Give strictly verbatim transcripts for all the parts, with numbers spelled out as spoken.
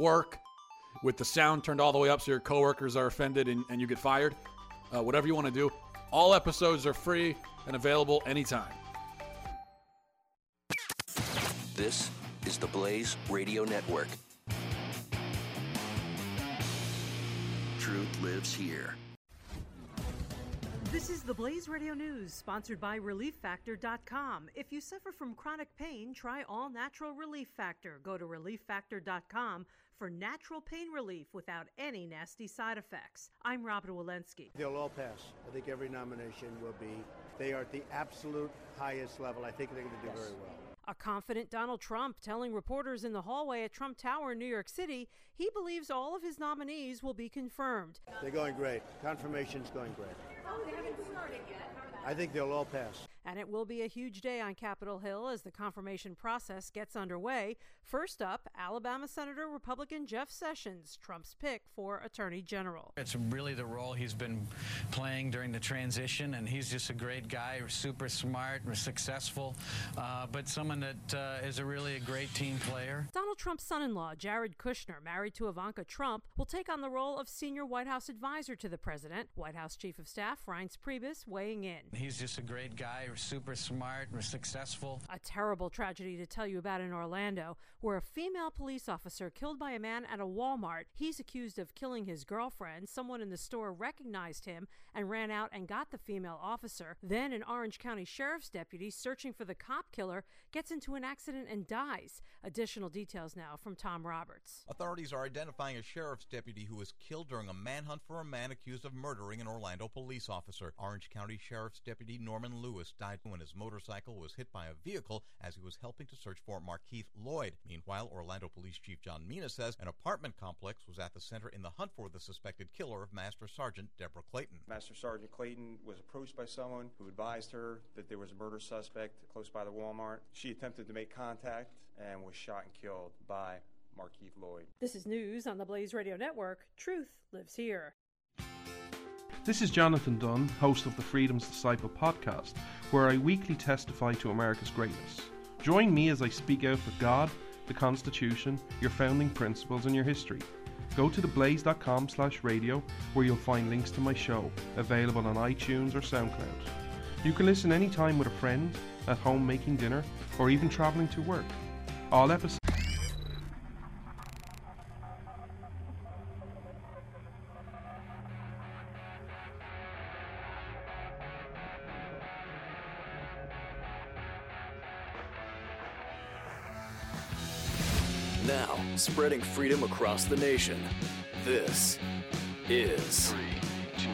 Work with the sound turned all the way up so your coworkers are offended and, and you get fired. Uh, whatever you want to do. All episodes are free and available anytime. This is the Blaze Radio Network. Truth lives here. This is the Blaze Radio News, sponsored by Relief Factor dot com. If you suffer from chronic pain, try all-natural Relief Factor. Go to Relief Factor dot com for natural pain relief without any nasty side effects. I'm Robert Walensky. They'll all pass. I think every nomination will be. They are at the absolute highest level. I think they're going to do yes. very well. A confident Donald Trump telling reporters in the hallway at Trump Tower in New York City he believes all of his nominees will be confirmed. They're going great. Confirmation's going great. Oh, they haven't started yet. I think they'll all pass. And it will be a huge day on Capitol Hill as the confirmation process gets underway. First up, Alabama Senator Republican Jeff Sessions, Trump's pick for Attorney General. It's really the role he's been playing during the transition, and he's just a great guy, super smart, successful, uh, but someone that uh, is a really a great team player. Donald Trump's son-in-law, Jared Kushner, married to Ivanka Trump, will take on the role of senior White House advisor to the president. White House Chief of Staff Reince Priebus weighing in. He's just a great guy, super smart, successful. A terrible tragedy to tell you about in Orlando, where a female police officer killed by a man at a Walmart. He's accused of killing his girlfriend. Someone in the store recognized him and ran out and got the female officer. Then an Orange County Sheriff's deputy searching for the cop killer gets into an accident and dies. Additional details now from Tom Roberts. Authorities are identifying a sheriff's deputy who was killed during a manhunt for a man accused of murdering an Orlando police officer. Orange County Sheriff's Deputy Norman Lewis died when his motorcycle was hit by a vehicle as he was helping to search for Markeith Lloyd. Meanwhile, Orlando Police Chief John Mina says an apartment complex was at the center in the hunt for the suspected killer of Master Sergeant Deborah Clayton. Master Sergeant Clayton was approached by someone who advised her that there was a murder suspect close by the Walmart. She attempted to make contact and was shot and killed by Markeith Lloyd. This is news on the Blaze Radio Network. Truth lives here. This is Jonathan Dunn, host of the Freedom's Disciple podcast, where I weekly testify to America's greatness. Join me as I speak out for God, the Constitution, your founding principles, and your history. Go to theblaze.com slash radio, where you'll find links to my show, available on iTunes or SoundCloud. You can listen anytime with a friend, at home making dinner, or even traveling to work. All episodes... Now, spreading freedom across the nation, this is three, two,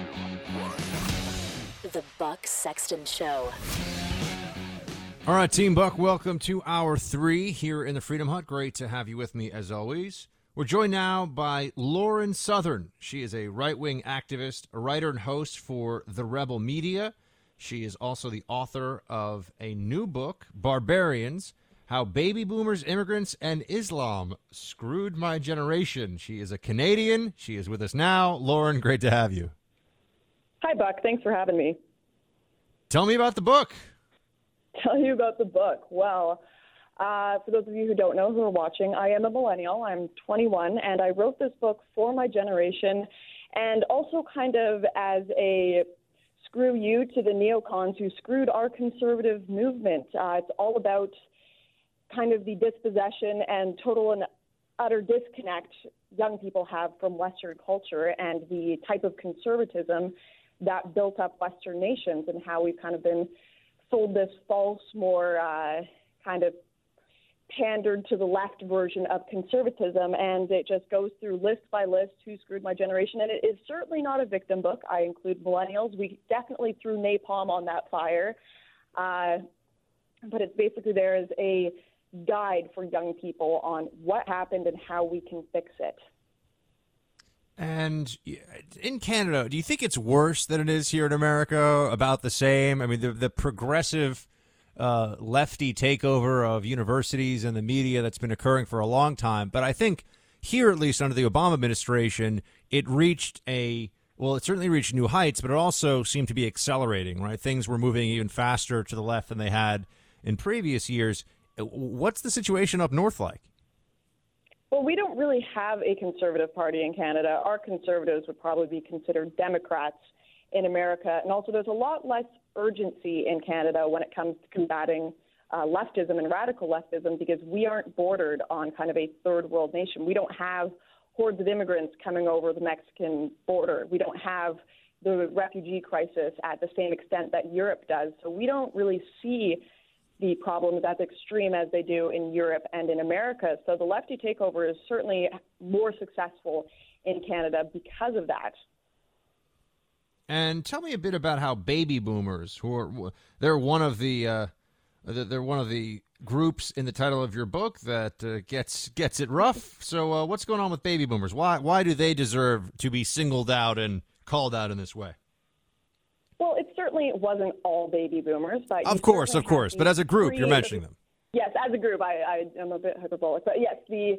one. The Buck Sexton Show. All right, Team Buck, welcome to Hour three here in the Freedom Hut. Great to have you with me, as always. We're joined now by Lauren Southern. She is a right-wing activist, a writer and host for the Rebel Media. She is also the author of a new book, Barbarians, How Baby Boomers, Immigrants, and Islam Screwed My Generation. She is a Canadian. She is with us now. Lauren, great to have you. Hi, Buck. Thanks for having me. Tell me about the book. Tell you about the book. Well, uh, for those of you who don't know, who are watching, I am a millennial. I'm twenty-one, and I wrote this book for my generation and also kind of as a screw you to the neocons who screwed our conservative movement. Uh, it's all about kind of the dispossession and total and utter disconnect young people have from Western culture and the type of conservatism that built up Western nations and how we've kind of been sold this false, more uh, kind of pandered to the left version of conservatism. And it just goes through list by list who screwed my generation. And it is certainly not a victim book. I include millennials. We definitely threw napalm on that fire. Uh, but it's basically there as a guide for young people on what happened and how we can fix it. And in Canada, do you think it's worse than it is here in America? About the same? I mean, the, the progressive uh, lefty takeover of universities and the media that's been occurring for a long time. But I think here, at least under the Obama administration, it reached a, well, it certainly reached new heights, but it also seemed to be accelerating, right? Things were moving even faster to the left than they had in previous years. What's the situation up north like? Well, we don't really have a conservative party in Canada. Our conservatives would probably be considered Democrats in America. And also, there's a lot less urgency in Canada when it comes to combating uh, leftism and radical leftism, because we aren't bordered on kind of a third world nation. We don't have hordes of immigrants coming over the Mexican border. We don't have the refugee crisis at the same extent that Europe does. So we don't really see the problems as extreme as they do in Europe and in America. So the lefty takeover is certainly more successful in Canada because of that. And tell me a bit about how baby boomers, who are they're one of the uh, they're one of the groups in the title of your book that uh, gets gets it rough. So uh, what's going on with baby boomers? Why why do they deserve to be singled out and called out in this way? Well, it certainly wasn't all baby boomers. But of course, of course. But as a group, free, you're mentioning them. Yes, as a group, I, I am a bit hyperbolic. But yes, the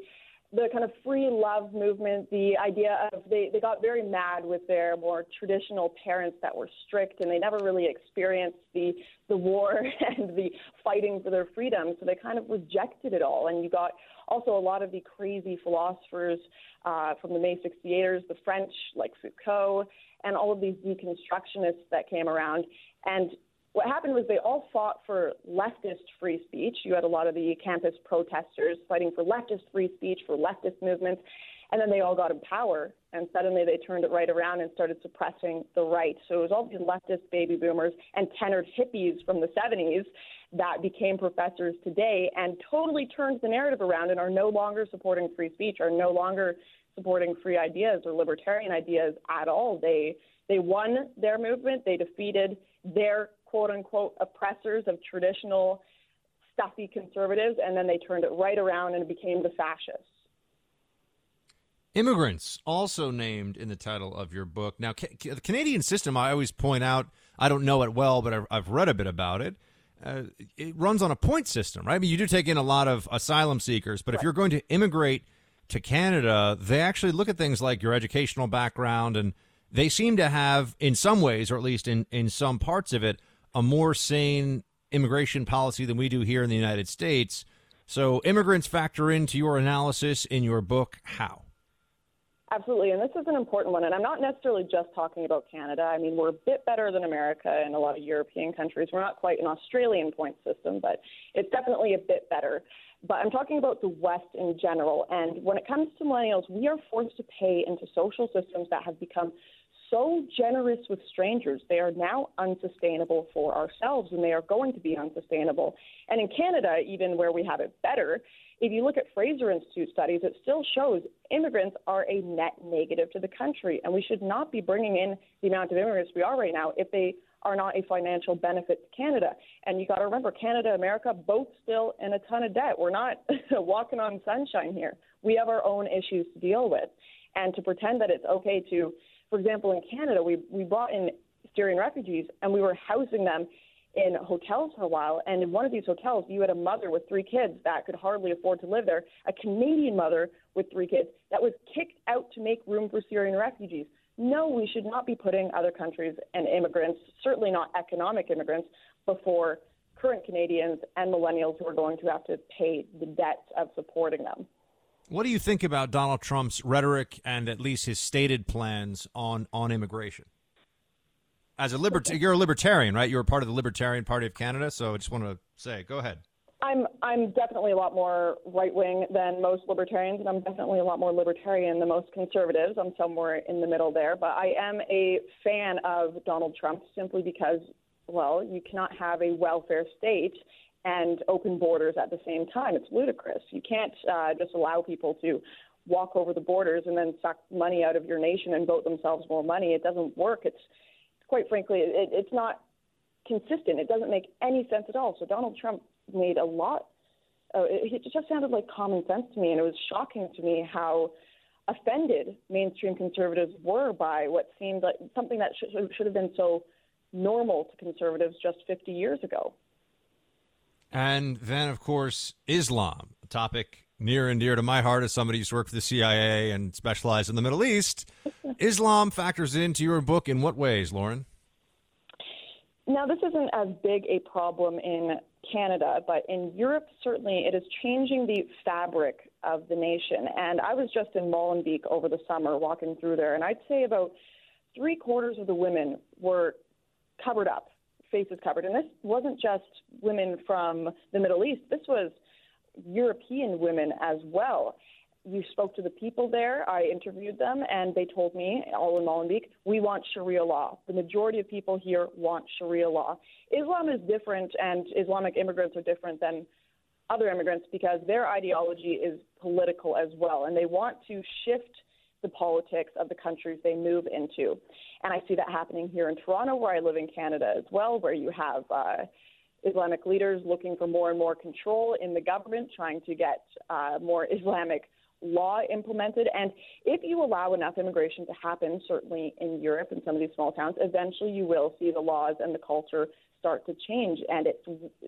the kind of free love movement, the idea of they, they got very mad with their more traditional parents that were strict, and they never really experienced the the war and the fighting for their freedom. So they kind of rejected it all. And you got also a lot of the crazy philosophers uh, from the May sixty-eighters, the French, like Foucault, and all of these deconstructionists that came around. And what happened was they all fought for leftist free speech. You had a lot of the campus protesters fighting for leftist free speech, for leftist movements, and then they all got in power, and suddenly they turned it right around and started suppressing the right. So it was all these leftist baby boomers and tenured hippies from the seventies that became professors today and totally turned the narrative around and are no longer supporting free speech, are no longer supporting free ideas or libertarian ideas at all. They they won their movement. They defeated their quote-unquote oppressors of traditional stuffy conservatives, and then they turned it right around and became the fascists. Immigrants, also named in the title of your book. Now, ca- ca- the Canadian system, I always point out, I don't know it well, but I've, I've read a bit about it. Uh, it runs on a point system, right? I mean, you do take in a lot of asylum seekers, but right. If you're going to immigrate to Canada, they actually look at things like your educational background, and they seem to have, in some ways, or at least in, in some parts of it, a more sane immigration policy than we do here in the United States. So immigrants factor into your analysis in your book. How? Absolutely, and this is an important one, and I'm not necessarily just talking about Canada. I mean, we're a bit better than America and a lot of European countries. We're not quite an Australian point system, but it's definitely a bit better. But I'm talking about the West in general, and when it comes to millennials, we are forced to pay into social systems that have become so generous with strangers. They are now unsustainable for ourselves, and they are going to be unsustainable. And in Canada, even where we have it better, if you look at Fraser Institute studies, it still shows immigrants are a net negative to the country, and we should not be bringing in the amount of immigrants we are right now if they are not a financial benefit to Canada. And you got to remember, Canada, America, both still in a ton of debt. We're not walking on sunshine here. We have our own issues to deal with. And to pretend that it's okay to, for example, in Canada, we, we brought in Syrian refugees and we were housing them in hotels for a while, and in one of these hotels, you had a mother with three kids that could hardly afford to live there, a Canadian mother with three kids that was kicked out to make room for Syrian refugees. No, we should not be putting other countries and immigrants, certainly not economic immigrants, before current Canadians and millennials who are going to have to pay the debt of supporting them. What do you think about Donald Trump's rhetoric and at least his stated plans on, on immigration? As a libert- you're a libertarian, right? You're a part of the Libertarian Party of Canada, so I just want to say, go ahead. I'm I'm definitely a lot more right-wing than most libertarians, and I'm definitely a lot more libertarian than most conservatives. I'm somewhere in the middle there, but I am a fan of Donald Trump simply because, well, you cannot have a welfare state and open borders at the same time. It's ludicrous. You can't uh, just allow people to walk over the borders and then suck money out of your nation and vote themselves more money. It doesn't work. It's Quite frankly, it, it's not consistent. It doesn't make any sense at all. So Donald Trump made a lot uh, – it just sounded like common sense to me, and it was shocking to me how offended mainstream conservatives were by what seemed like something that should, should have been so normal to conservatives just fifty years ago. And then, of course, Islam, a topic near and dear to my heart as somebody who's worked for the C I A and specialized in the Middle East. Islam factors into your book in what ways, Lauren? Now, this isn't as big a problem in Canada, but in Europe, certainly it is changing the fabric of the nation. And I was just in Molenbeek over the summer walking through there, and I'd say about three quarters of the women were covered up, faces covered. And this wasn't just women from the Middle East. This was European women as well. You spoke to the people there. I interviewed them, and they told me, all in Molenbeek, we want Sharia law. The majority of people here want Sharia law. Islam is different, and Islamic immigrants are different than other immigrants because their ideology is political as well, and they want to shift the politics of the countries they move into. And I see that happening here in Toronto, where I live in Canada as well, where you have uh, Islamic leaders looking for more and more control in the government, trying to get uh, more Islamic law implemented. And if you allow enough immigration to happen, certainly in Europe and some of these small towns, eventually you will see the laws and the culture start to change. And it's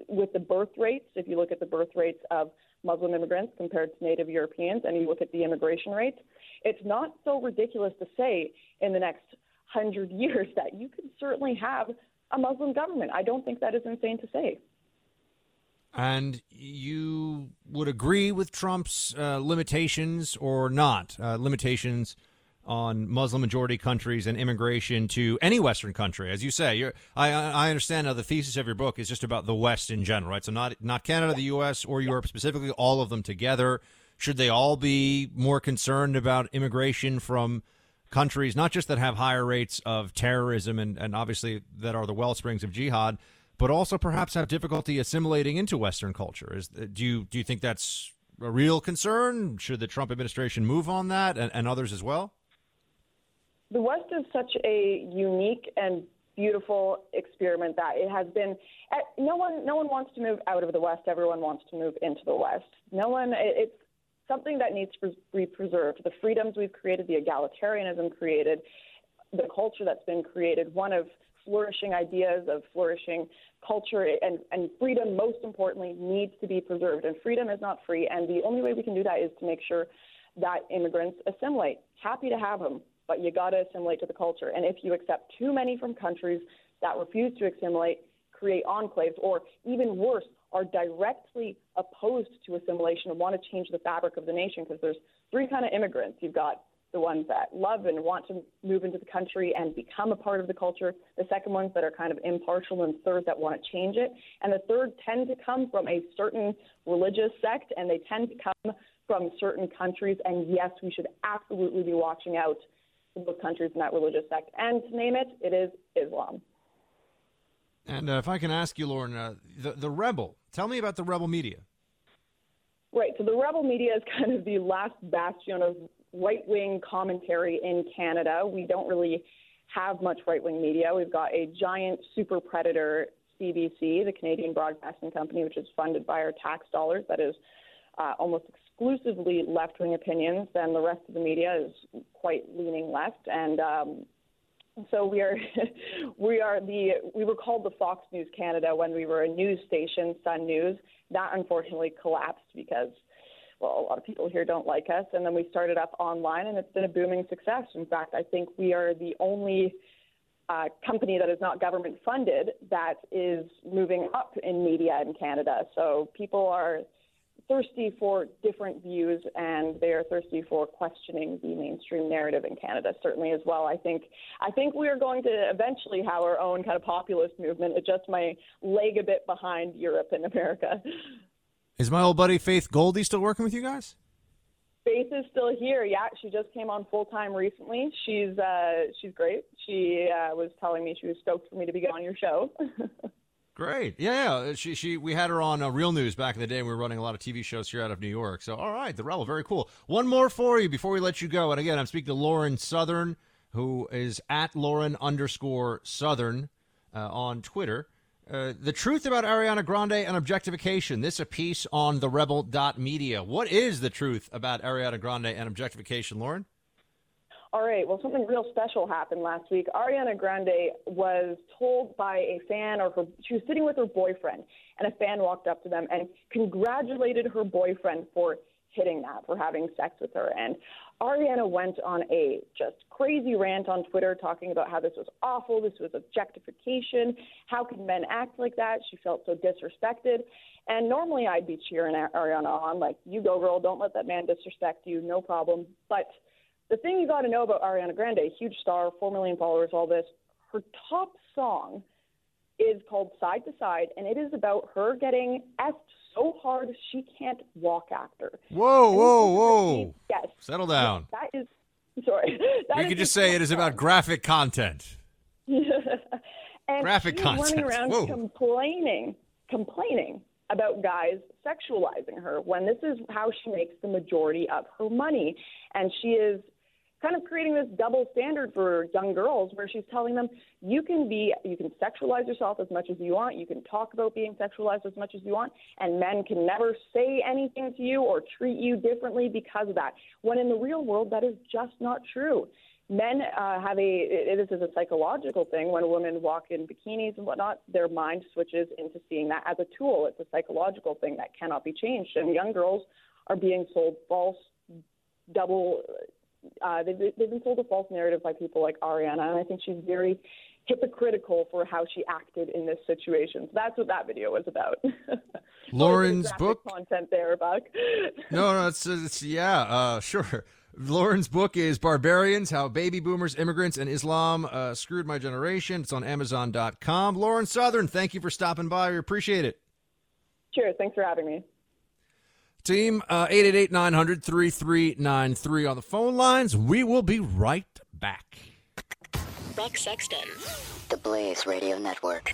with the birth rates, if you look at the birth rates of Muslim immigrants compared to native Europeans, and you look at the immigration rates, it's not so ridiculous to say in the next hundred years that you could certainly have a Muslim government. I don't think that is insane to say. And you would agree with Trump's uh, limitations or not, uh, limitations on Muslim-majority countries and immigration to any Western country, as you say. You're, I, I understand now the thesis of your book is just about the West in general, right? So not not Canada, the U S, or Europe specifically, all of them together. Should they all be more concerned about immigration from countries, not just that have higher rates of terrorism and, and obviously that are the wellsprings of jihad, but also perhaps have difficulty assimilating into Western culture? Is, do you do you think that's a real concern? Should the Trump administration move on that and, and others as well? The West is such a unique and beautiful experiment that it has been – no one no one wants to move out of the West. Everyone wants to move into the West. No one – it's something that needs to be preserved. The freedoms we've created, the egalitarianism created, the culture that's been created, one of – flourishing ideas of flourishing culture and, and freedom, most importantly, needs to be preserved. And freedom is not free. And the only way we can do that is to make sure that immigrants assimilate. Happy to have them, but you got to assimilate to the culture. And if you accept too many from countries that refuse to assimilate, create enclaves, or even worse, are directly opposed to assimilation and want to change the fabric of the nation, because there's three kind of immigrants. You've got the ones that love and want to move into the country and become a part of the culture, the second ones that are kind of impartial, and third that want to change it. And the third tend to come from a certain religious sect, and they tend to come from certain countries. And yes, we should absolutely be watching out for those countries in that religious sect. And to name it, it is Islam. And uh, if I can ask you, Lauren, uh, the, the Rebel, tell me about the Rebel Media. Right. So the Rebel Media is kind of the last bastion of right-wing commentary in Canada. We don't really have much right-wing media. We've got a giant super predator, C B C, the Canadian Broadcasting Company, which is funded by our tax dollars. That is uh, almost exclusively left-wing opinions, and the rest of the media is quite leaning left. And um, so we are, we are the we were called the Fox News Canada when we were a news station, Sun News. That unfortunately collapsed because, well, a lot of people here don't like us. And then we started up online, and it's been a booming success. In fact, I think we are the only uh, company that is not government funded that is moving up in media in Canada. So people are thirsty for different views, and they are thirsty for questioning the mainstream narrative in Canada, certainly as well. I think I think we are going to eventually have our own kind of populist movement. It's just my leg a bit behind Europe and America. Is my old buddy Faith Goldie still working with you guys? Faith is still here, yeah. She just came on full-time recently. She's uh, she's great. She uh, was telling me she was stoked for me to be on your show. Great. Yeah, yeah. She, she, we had her on uh, Real News back in the day. We were running a lot of T V shows here out of New York. So, all right, the Rebel, very cool. One more for you before we let you go. And, again, I'm speaking to Lauren Southern, who is at Lauren underscore Southern uh, on Twitter. Uh, the truth about Ariana Grande and objectification. This is a piece on the rebel dot media. What is the truth about Ariana Grande and objectification, Lauren? All right. Well, something real special happened last week. Ariana Grande was told by a fan, or her, she was sitting with her boyfriend, and a fan walked up to them and congratulated her boyfriend for hitting that, for having sex with her. And Ariana went on a just crazy rant on Twitter talking about how this was awful, this was objectification, how can men act like that? She felt so disrespected. And normally I'd be cheering Ariana on, like, you go, girl, don't let that man disrespect you, no problem. But the thing you got to know about Ariana Grande, huge star, four million followers, all this, her top song is called Side to Side, and it is about her getting effed so hard she can't walk after. Whoa, whoa, whoa. Yes. Settle down. Yes, that is, sorry. That you is could just say it is about graphic content. And graphic content. She's running around whoa. complaining, complaining about guys sexualizing her when this is how she makes the majority of her money. And she is kind of creating this double standard for young girls where she's telling them you can be, you can sexualize yourself as much as you want. You can talk about being sexualized as much as you want, and men can never say anything to you or treat you differently because of that. When in the real world, that is just not true. Men uh, have a, this is a psychological thing. When women walk in bikinis and whatnot, their mind switches into seeing that as a tool. It's a psychological thing that cannot be changed. And young girls are being sold false double Uh, they've, they've been sold a false narrative by people like Ariana, and I think she's very hypocritical for how she acted in this situation. So that's what that video was about. Lauren's book content there, Buck. no, no, it's, it's yeah, uh, sure. Lauren's book is Barbarians: How Baby Boomers, Immigrants, and Islam uh, Screwed My Generation. It's on Amazon dot com. Lauren Southern, thank you for stopping by. We appreciate it. Cheers. Thanks for having me. Team, uh, eight eight eight, nine hundred, thirty-three ninety-three on the phone lines. We will be right back. Buck Sexton, the Blaze Radio Network.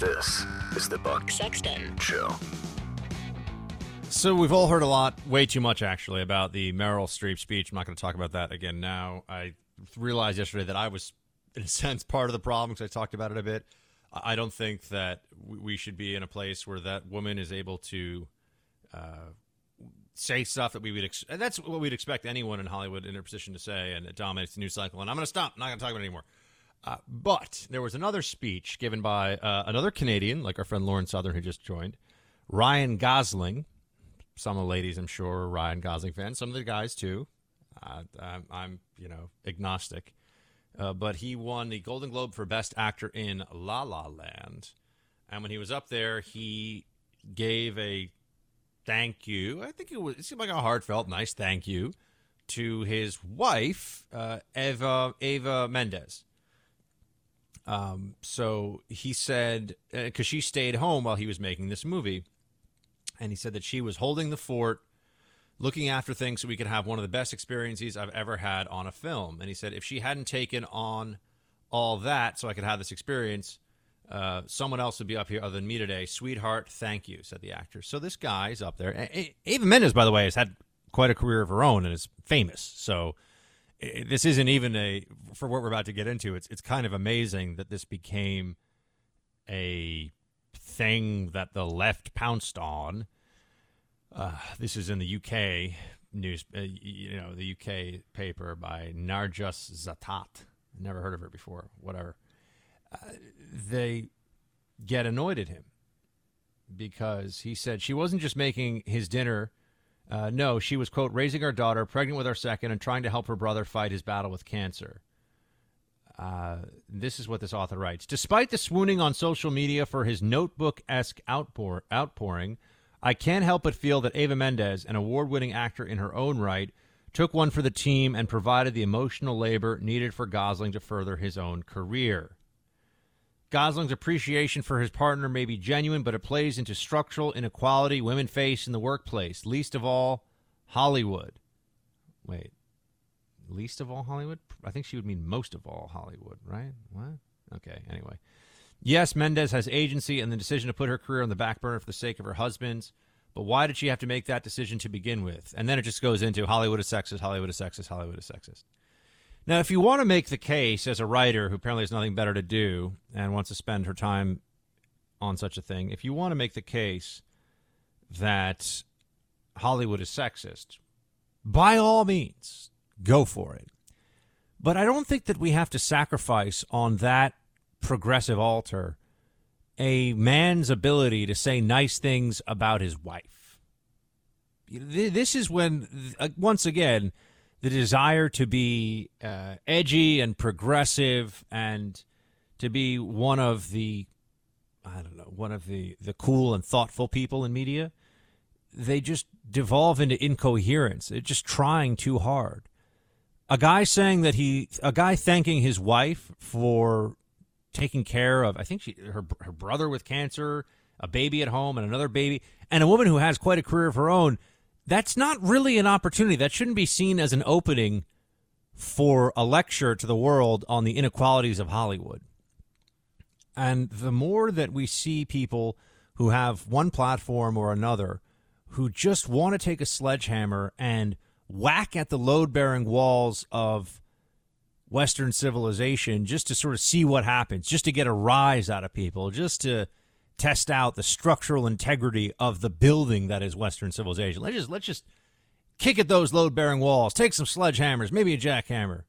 This is the Buck Sexton Show. So we've all heard a lot, way too much actually, about the Meryl Streep speech. I'm not going to talk about that again now. I realized yesterday that I was, in a sense, part of the problem because I talked about it a bit. I don't think that we should be in a place where that woman is able to uh, say stuff that we would ex- – that's what we'd expect anyone in Hollywood in her position to say, and it dominates the news cycle. And I'm going to stop. I'm not going to talk about it anymore. Uh, but there was another speech given by uh, another Canadian, like our friend Lauren Southern, who just joined, Ryan Gosling. Some of the ladies, I'm sure, are Ryan Gosling fans. Some of the guys, too. Uh, I'm, I'm, you know, agnostic. Uh, but he won the Golden Globe for Best Actor in La La Land. And when he was up there, he gave a thank you. I think it, was, it seemed like a heartfelt, nice thank you to his wife, uh, Eva, Eva Mendes. Um, so he said, because uh, she stayed home while he was making this movie, and he said that she was holding the fort, looking after things so we could have one of the best experiences I've ever had on a film. And he said, if she hadn't taken on all that so I could have this experience, uh, someone else would be up here other than me today. Sweetheart, thank you, said the actor. So this guy's up there. A- A- Eva Mendes, by the way, has had quite a career of her own and is famous, so... This isn't even a, for what we're about to get into, it's it's kind of amazing that this became a thing that the left pounced on. Uh, this is in the U K news, uh, you know, the U K paper by Narges Zatat. Never heard of her before, whatever. Uh, they get annoyed at him because he said she wasn't just making his dinner Uh, no, she was, quote, raising our daughter, pregnant with our second, and trying to help her brother fight his battle with cancer. Uh, this is what this author writes. Despite the swooning on social media for his notebook-esque outpour- outpouring, I can't help but feel that Eva Mendes, an award-winning actor in her own right, took one for the team and provided the emotional labor needed for Gosling to further his own career. Gosling's appreciation for his partner may be genuine, but it plays into structural inequality women face in the workplace, least of all, Hollywood. Wait. Least of all Hollywood? I think she would mean most of all Hollywood, right? What? Okay, anyway. Yes, Mendes has agency and the decision to put her career on the back burner for the sake of her husband's, but why did she have to make that decision to begin with? And then it just goes into Hollywood is sexist, Hollywood is sexist, Hollywood is sexist. Now, if you want to make the case as a writer who apparently has nothing better to do and wants to spend her time on such a thing, if you want to make the case that Hollywood is sexist, by all means, go for it. But I don't think that we have to sacrifice on that progressive altar a man's ability to say nice things about his wife. This is when, once again, the desire to be uh, edgy and progressive and to be one of the, I don't know, one of the, the cool and thoughtful people in media, they just devolve into incoherence. They're just trying too hard. A guy saying that he, a guy thanking his wife for taking care of, I think she, her her brother with cancer, a baby at home, and another baby, and a woman who has quite a career of her own, that's not really an opportunity. That shouldn't be seen as an opening for a lecture to the world on the inequalities of Hollywood. And the more that we see people who have one platform or another who just want to take a sledgehammer and whack at the load-bearing walls of Western civilization just to sort of see what happens, just to get a rise out of people, just to test out the structural integrity of the building that is Western civilization. Let's just let's just kick at those load-bearing walls, take some sledgehammers, maybe a jackhammer.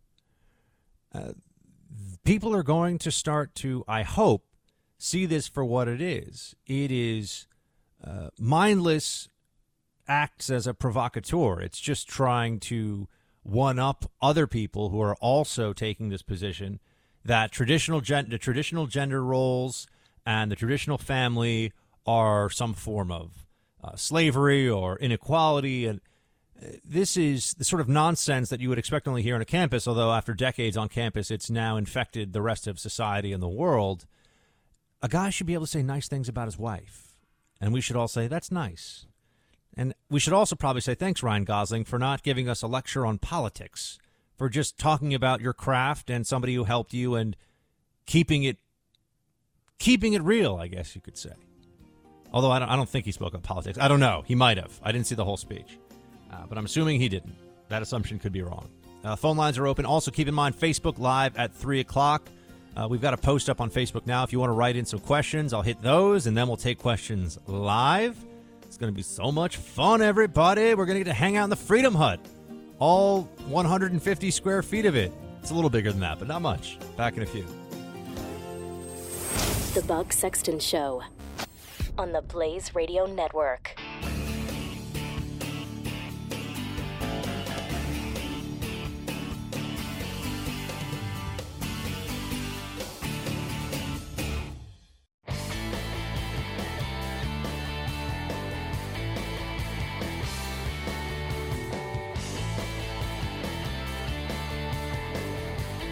Uh, people are going to start to, I hope, see this for what it is. It is uh, mindless acts as a provocateur. It's just trying to one-up other people who are also taking this position that traditional gen- the traditional gender roles and the traditional family are some form of uh, slavery or inequality. And this is the sort of nonsense that you would expect only here on a campus, although after decades on campus, it's now infected the rest of society and the world. A guy should be able to say nice things about his wife, and we should all say, that's nice. And we should also probably say thanks, Ryan Gosling, for not giving us a lecture on politics, for just talking about your craft and somebody who helped you and keeping it keeping it real, I guess you could say. Although I don't, I don't think he spoke of politics. I don't know. He might have. I didn't see the whole speech. Uh, but I'm assuming he didn't. That assumption could be wrong. Uh, phone lines are open. Also, keep in mind, Facebook Live at three o'clock. Uh, we've got a post up on Facebook now. If you want to write in some questions, I'll hit those, and then we'll take questions live. It's going to be so much fun, everybody. We're going to get to hang out in the Freedom Hut. All one hundred fifty square feet of it. It's a little bigger than that, but not much. Back in a few. The Buck Sexton Show on the Blaze Radio Network.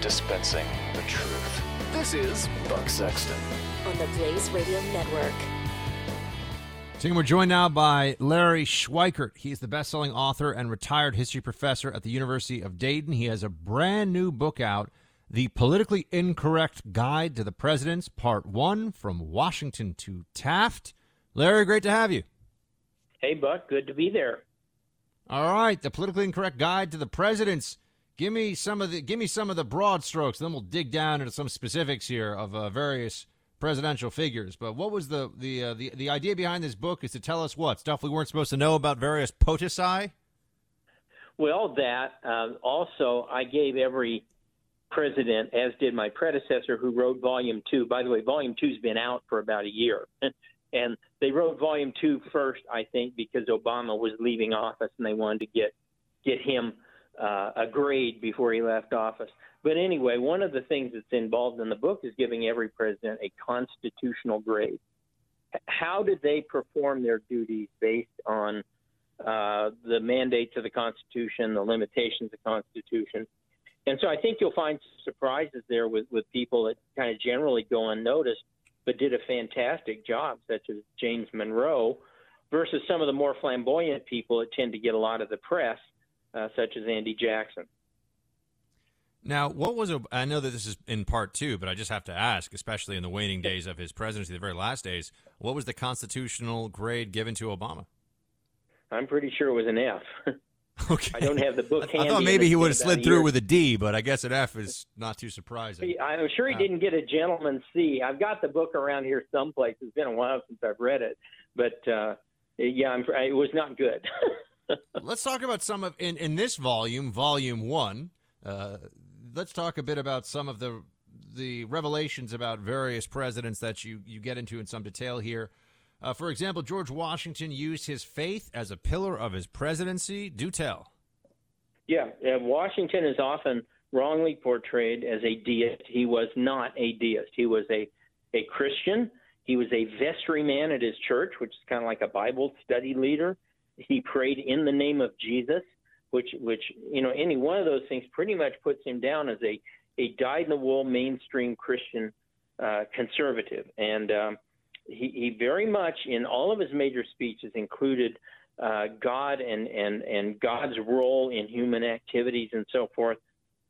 Dispensing the truth. This is Buck Sexton on the Blaze Radio Network. Team, we're joined now by Larry Schweikart. He is the best-selling author and retired history professor at the University of Dayton. He has a brand new book out, The Politically Incorrect Guide to the Presidents, Part One, From Washington to Taft. Larry, great to have you. Hey, Buck. Good to be there. All right. The Politically Incorrect Guide to the Presidents. Give me some of the give me some of the broad strokes, then we'll dig down into some specifics here of uh, various presidential figures. But what was the the, uh, the the idea behind this book is to tell us what stuff we weren't supposed to know about various potusi? Well, that um, also I gave every president, as did my predecessor, who wrote Volume Two. By the way, Volume Two's been out for about a year, and They wrote Volume Two first, I think, because Obama was leaving office and they wanted to get get him uh, a grade before he left office. But anyway, one of the things that's involved in the book is giving every president a constitutional grade. How did they perform their duties based on uh, the mandates of the Constitution, the limitations of the Constitution? And so I think you'll find surprises there with, with people that kind of generally go unnoticed, but did a fantastic job, such as James Monroe, versus some of the more flamboyant people that tend to get a lot of the press, uh, such as Andy Jackson. Now, what was – I know that this is in part two, but I just have to ask, especially in the waning days of his presidency, the very last days, what was the constitutional grade given to Obama? I'm pretty sure it was an F. Okay. I don't have the book handy. I thought maybe he would have slid through with a D, but I guess an F is not too surprising. I'm sure he didn't get a gentleman's C. I've got the book around here someplace. It's been a while since I've read it. But, uh, yeah, I'm, it was not good. Let's talk about some of – in in this volume, Volume one, uh, let's talk a bit about some of the the revelations about various presidents that you, you get into in some detail here. Uh, for example, George Washington used his faith as a pillar of his presidency. Do tell. Yeah, uh, Washington is often wrongly portrayed as a deist. He was not a deist. He was a, a Christian. He was a vestryman at his church, which is kind of like a Bible study leader. He prayed in the name of Jesus, which, which you know, any one of those things pretty much puts him down as a, a dyed-in-the-wool mainstream Christian uh, conservative. And um, he, he very much, in all of his major speeches, included uh, God and, and, and God's role in human activities and so forth.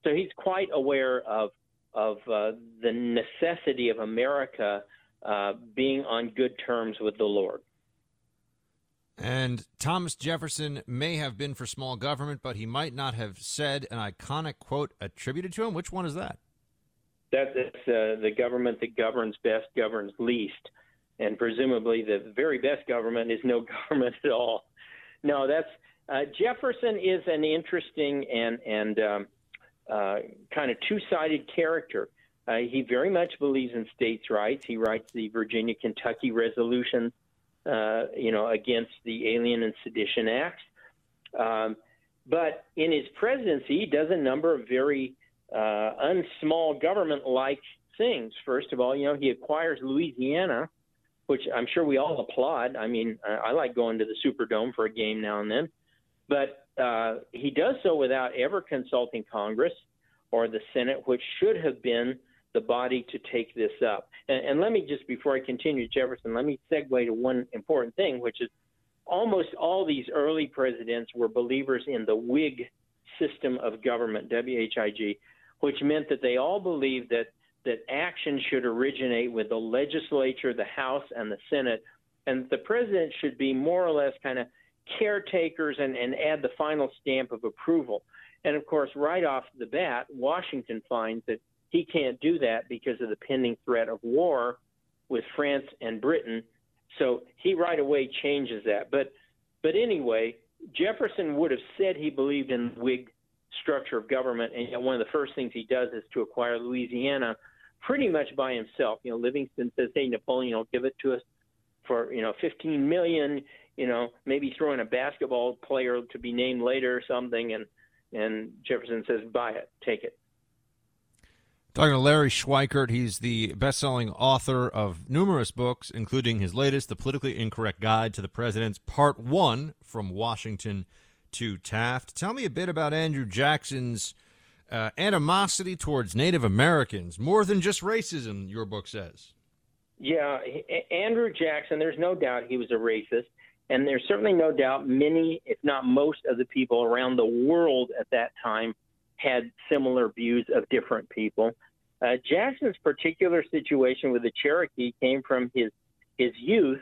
So he's quite aware of, of uh, the necessity of America Uh, being on good terms with the Lord. And Thomas Jefferson may have been for small government, but he might not have said an iconic quote attributed to him. Which one is that? That's uh, the government that governs best governs least, and presumably the very best government is no government at all. No, that's uh, Jefferson is an interesting and, and um, uh, kind of two-sided character. Uh, he very much believes in states' rights. He writes the Virginia-Kentucky Resolution, uh, you know, against the Alien and Sedition Acts. Um, but in his presidency, he does a number of very uh, unsmall government-like things. First of all, you know, he acquires Louisiana, which I'm sure we all applaud. I mean, I, I like going to the Superdome for a game now and then. But uh, he does so without ever consulting Congress or the Senate, which should have been the body to take this up. And, and let me just, before I continue, Jefferson, let me segue to one important thing, which is almost all these early presidents were believers in the Whig system of government, W H I G, which meant that they all believed that, that action should originate with the legislature, the House, and the Senate, and the president should be more or less kind of caretakers and, and add the final stamp of approval. And, of course, right off the bat, Washington finds that he can't do that because of the pending threat of war with France and Britain. So he right away changes that. But but anyway, Jefferson would have said he believed in the Whig structure of government, and yet one of the first things he does is to acquire Louisiana pretty much by himself. You know, Livingston says, hey, Napoleon will give it to us for, you know, fifteen million dollars, you know, maybe throw in a basketball player to be named later or something, and, and Jefferson says, buy it, take it. Talking to Larry Schweikart, he's the best-selling author of numerous books, including his latest, The Politically Incorrect Guide to the Presidents, Part one, From Washington to Taft. Tell me a bit about Andrew Jackson's uh, animosity towards Native Americans, more than just racism, your book says. Yeah, Andrew Jackson, there's no doubt he was a racist, and there's certainly no doubt many, if not most, of the people around the world at that time had similar views of different people. Uh, Jackson's particular situation with the Cherokee came from his his youth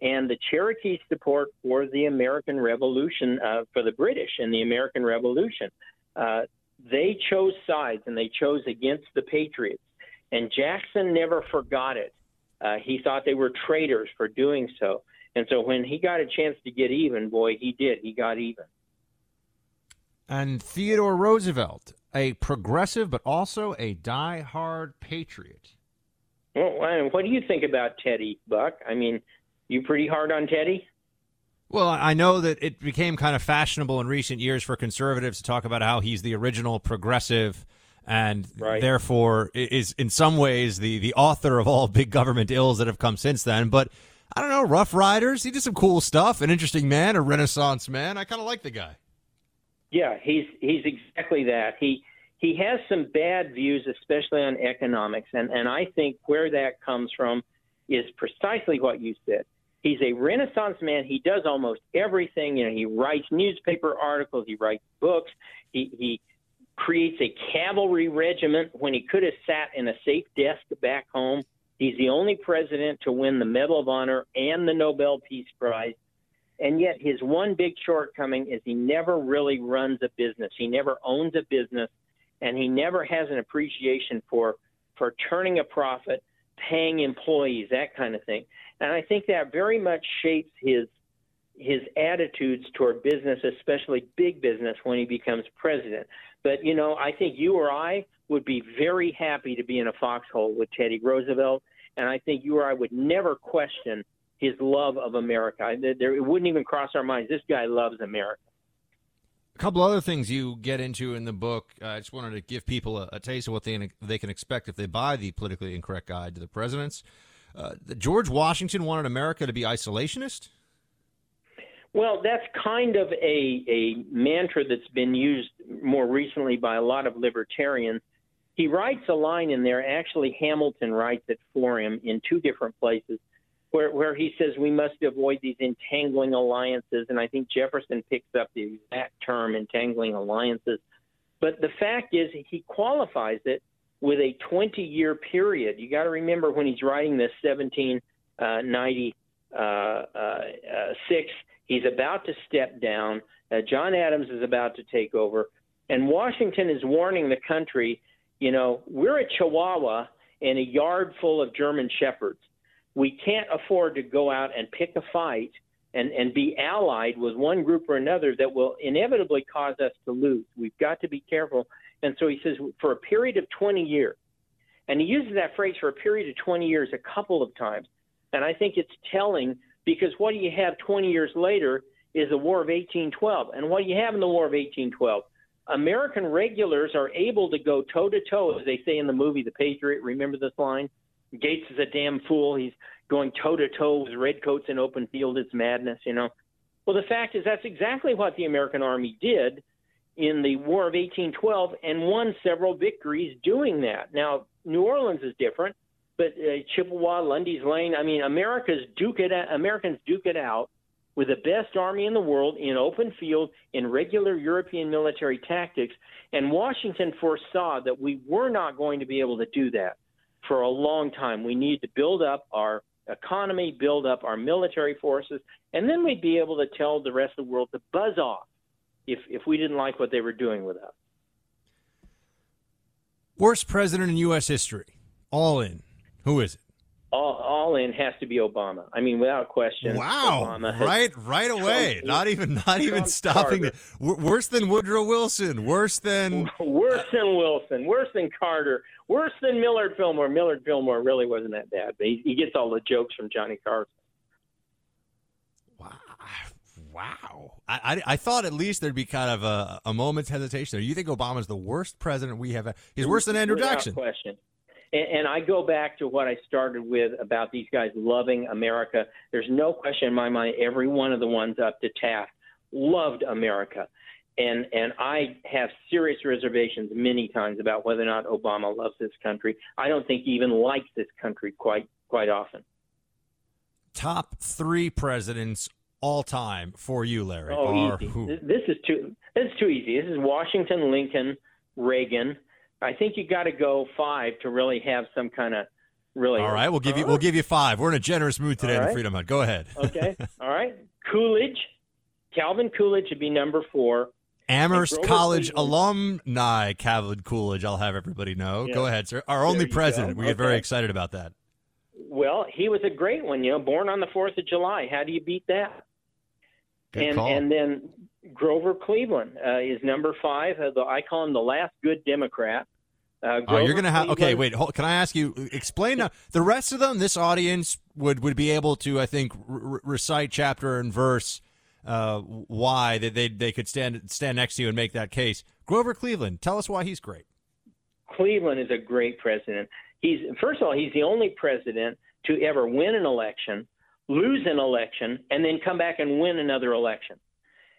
and the Cherokee's support for the American Revolution, uh, for the British and the American Revolution. Uh, they chose sides, and they chose against the Patriots. And Jackson never forgot it. Uh, he thought they were traitors for doing so. And so when he got a chance to get even, boy, he did. He got even. And Theodore Roosevelt, a progressive but also a die-hard patriot. Well, what do you think about Teddy, Buck? I mean, You pretty hard on Teddy? Well, I know that it became kind of fashionable in recent years for conservatives to talk about how he's the original progressive and right. therefore is in some ways the, the author of all big government ills that have come since then. But I don't know, Rough Riders, he did some cool stuff, an interesting man, a Renaissance man. I kind of like the guy. Yeah, he's he's exactly that. He he has some bad views, especially on economics, and, and I think where that comes from is precisely what you said. He's a Renaissance man. He does almost everything. You know, he writes newspaper articles, he writes books, he, he creates a cavalry regiment when he could have sat in a safe desk back home. He's the only president to win the Medal of Honor and the Nobel Peace Prize. And yet his one big shortcoming is he never really runs a business. He never owns a business, and he never has an appreciation for for turning a profit, paying employees, that kind of thing. And I think that very much shapes his his attitudes toward business, especially big business, when he becomes president. But, you know, I think you or I would be very happy to be in a foxhole with Teddy Roosevelt, and I think you or I would never question his love of America. There, it wouldn't even cross our minds. This guy loves America. A couple other things you get into in the book. Uh, I just wanted to give people a, a taste of what they, they can expect if they buy the Politically Incorrect Guide to the Presidents. Uh, George Washington wanted America to be isolationist? Well, that's kind of a, a mantra that's been used more recently by a lot of libertarians. He writes a line in there, actually Hamilton writes it for him in two different places, where, where he says we must avoid these entangling alliances, and I think Jefferson picks up the exact term, entangling alliances. But the fact is he qualifies it with a twenty-year period. You got to remember when he's writing this, seventeen ninety-six, he's about to step down. Uh, John Adams is about to take over. And Washington is warning the country, you know, we're a chihuahua and a yard full of German shepherds. We can't afford to go out and pick a fight and, and be allied with one group or another that will inevitably cause us to lose. We've got to be careful. And so he says, for a period of twenty years, and he uses that phrase for a period of twenty years a couple of times. And I think it's telling because what you have twenty years later is the War of eighteen twelve. And what do you have in the War of eighteen twelve? American regulars are able to go toe-to-toe, as they say in the movie The Patriot. Remember this line? Gates is a damn fool. He's going toe-to-toe with redcoats in open field. It's madness, you know. Well, the fact is that's exactly what the American army did in the War of eighteen twelve and won several victories doing that. Now, New Orleans is different, but uh, Chippewa, Lundy's Lane, I mean, America's duke it, Americans duke it out with the best army in the world in open field in regular European military tactics, and Washington foresaw that we were not going to be able to do that for a long time. We need to build up our economy, build up our military forces, and then we'd be able to tell the rest of the world to buzz off if if we didn't like what they were doing with us. Worst president in U S history, all in. Who is it? All, all in has to be Obama. I mean, without question. Wow! Obama has, right, right away. Trump, not even, not Trump even stopping. The, worse than Woodrow Wilson. Worse than. Worse than Wilson. Worse than Carter. Worse than Millard Fillmore. Millard Fillmore really wasn't that bad, but he, he gets all the jokes from Johnny Carson. Wow! Wow! I, I I thought at least there'd be kind of a, a moment's hesitation there. You think Obama's the worst president we have? He's worse than Andrew without Jackson. Question. And I go back to what I started with about these guys loving America. There's no question in my mind every one of the ones up to Taft loved America. And and I have serious reservations many times about whether or not Obama loves this country. I don't think he even likes this country quite quite often. Top three presidents all time for you, Larry. Oh, are easy. Who? This is too this is too easy. This is Washington, Lincoln, Reagan. I think you got to go five to really have some kind of really. All right, we'll give you we'll give you five. We're in a generous mood today in the Freedom Hunt. Go ahead. Okay. All right. Coolidge, Calvin Coolidge would be number four. Amherst College alumni Calvin Coolidge. I'll have everybody know. Yeah. Go ahead, sir. Our only president. We get very excited about that. Well, he was a great one. You know, born on the Fourth of July. How do you beat that? Good and call. And then Grover Cleveland uh, is number five. Uh, the, I call him the last good Democrat. Uh, oh, you're going to have – okay, wait. Hold, can I ask you – explain uh, – the rest of them, this audience would, would be able to, I think, re- recite chapter and verse uh, why that they, they could stand stand next to you and make that case. Grover Cleveland, tell us why he's great. Cleveland is a great president. He's first of all, he's the only president to ever win an election, lose an election, and then come back and win another election.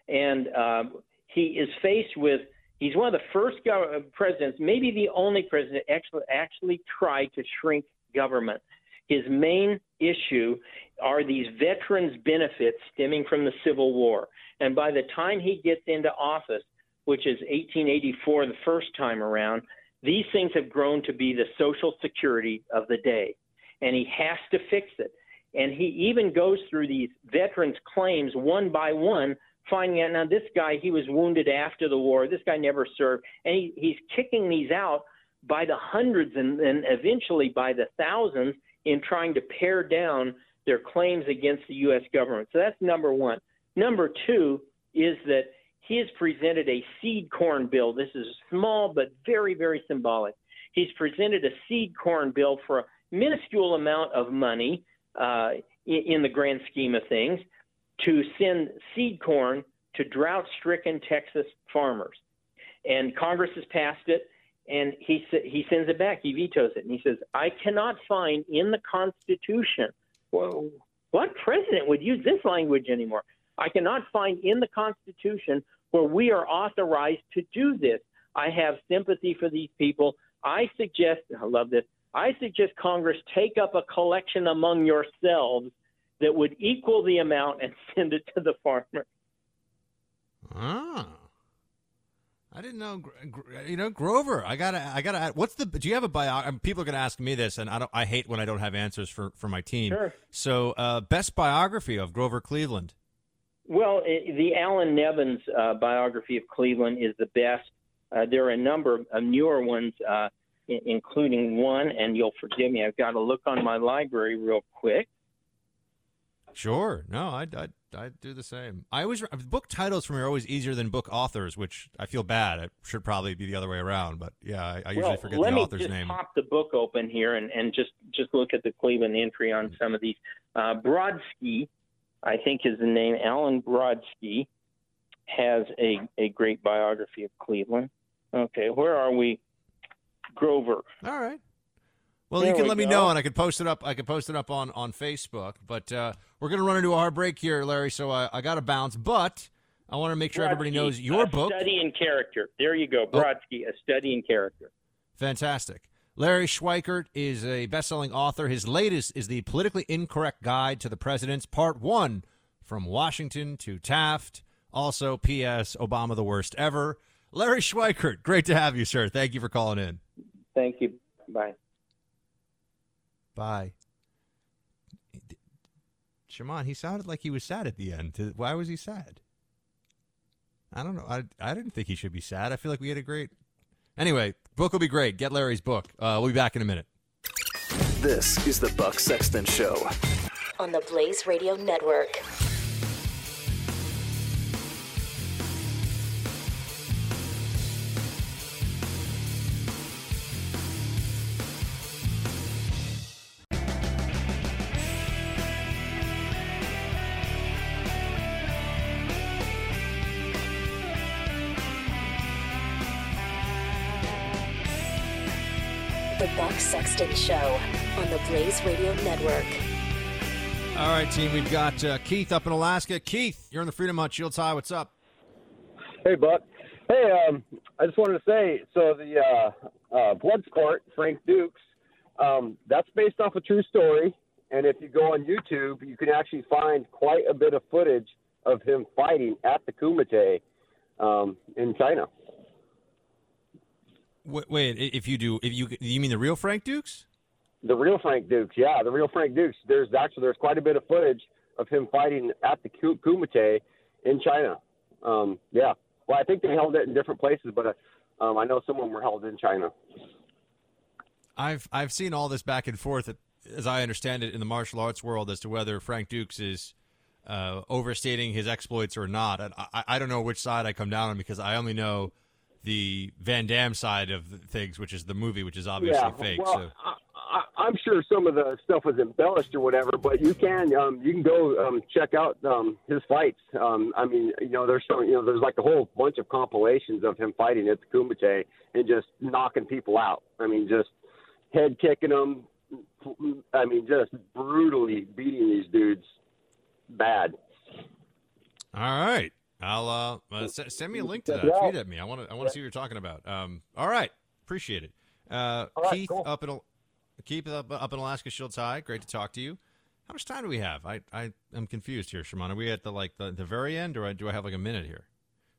And uh, he is faced with he's one of the first go- presidents, maybe the only president actually actually tried to shrink government. His main issue are these veterans' benefits stemming from the Civil War. And by the time he gets into office, which is eighteen eighty-four, the first time around, these things have grown to be the social security of the day, and he has to fix it. And he even goes through these veterans' claims one by one, finding out, now this guy, he was wounded after the war. This guy never served. And he, he's kicking these out by the hundreds and, and eventually by the thousands in trying to pare down their claims against the U S government. So that's number one. Number two is that he has presented a seed corn bill. This is small but very, very symbolic. He's presented a seed corn bill for a minuscule amount of money uh, in, in the grand scheme of things to send seed corn to drought-stricken Texas farmers. And Congress has passed it, and he he sends it back. He vetoes it, and he says, I cannot find in the Constitution – whoa, what president would use this language anymore? I cannot find in the Constitution where we are authorized to do this. I have sympathy for these people. I suggest, I love this, I suggest Congress take up a collection among yourselves that would equal the amount and send it to the farmer. Ah. I didn't know, you know, Grover, I gotta, I gotta, what's the, do you have a biography? People are going to ask me this, and I don't, I hate when I don't have answers for, for my team. Sure. So uh, best biography of Grover Cleveland. Well, it, the Alan Nevins uh, biography of Cleveland is the best. Uh, there are a number of newer ones, uh, I- including one, and you'll forgive me, I've got to look on my library real quick. Sure. No, I'd, I'd, I'd do the same. I always book titles for me are always easier than book authors, which I feel bad. It should probably be the other way around, but yeah, I, I well, usually forget the author's name. Let me just pop the book open here and, and just, just look at the Cleveland entry on mm-hmm. some of these. Uh, Brodsky, I think is the name. Alan Brodsky has a, a great biography of Cleveland. Okay, where are we? Grover. All right. Well, there you can we let go. me know, and I could post it up. I could post it up on, on Facebook. But uh, we're going to run into a hard break here, Larry. So I, I got to bounce. But I want to make sure Brodsky, everybody knows your a book, A Study in Character. There you go, Brodsky, oh. A Study in Character. Fantastic. Larry Schweikart is a best-selling author. His latest is The Politically Incorrect Guide to the Presidents, Part one, From Washington to Taft. Also, P S. Obama the Worst Ever. Larry Schweikart, great to have you, sir. Thank you for calling in. Thank you. Bye. Bye. Shimon, he sounded like he was sad at the end. Why was he sad? I don't know. I, I didn't think he should be sad. I feel like we had a great... Anyway, book will be great. Get Larry's book. Uh, we'll be back in a minute. This is the Buck Sexton Show on the Blaze Radio Network. Sexton Show on the Blaze Radio Network. All right, team, we've got uh, Keith up in Alaska. Keith, you're in the Freedom Hunt Shields High. What's up? Hey, Buck. Hey, um, I just wanted to say, so the uh, uh, Bloodsport, Frank Dukes, um, that's based off a true story, and if you go on YouTube, you can actually find quite a bit of footage of him fighting at the Kumite um, in China. Wait, if you do, if you you mean the real Frank Dukes? The real Frank Dukes, yeah, the real Frank Dukes. There's actually there's quite a bit of footage of him fighting at the Kumite in China. Um, yeah, well, I think they held it in different places, but um, I know some of them were held in China. I've I've seen all this back and forth, as I understand it, in the martial arts world as to whether Frank Dukes is uh, overstating his exploits or not. And I I don't know which side I come down on because I only know the Van Damme side of things, which is the movie, which is obviously yeah, fake. Well, so. I, I, I'm sure some of the stuff was embellished or whatever, but you can um, you can go um, check out um, his fights. Um, I mean, you know, there's some, you know, there's like a whole bunch of compilations of him fighting at the Kumite and just knocking people out. I mean, just head kicking them. I mean, just brutally beating these dudes bad. All right. I'll uh, uh, send me a link to that. Yeah. Tweet at me. I want to. I want to see what you're talking about. Um, all right, appreciate it. Uh, right, Keith cool. up in Keith up, up in Alaska. Shields high. Great to talk to you. How much time do we have? I I am confused here, Shimon. Are we at the like the, the very end, or do I have like a minute here?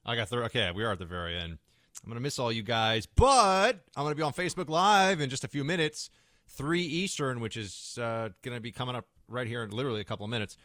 I got through. Okay, we are at the very end. I'm gonna miss all you guys, but I'm gonna be on Facebook Live in just a few minutes, three Eastern, which is uh, gonna be coming up right here in literally a couple of minutes.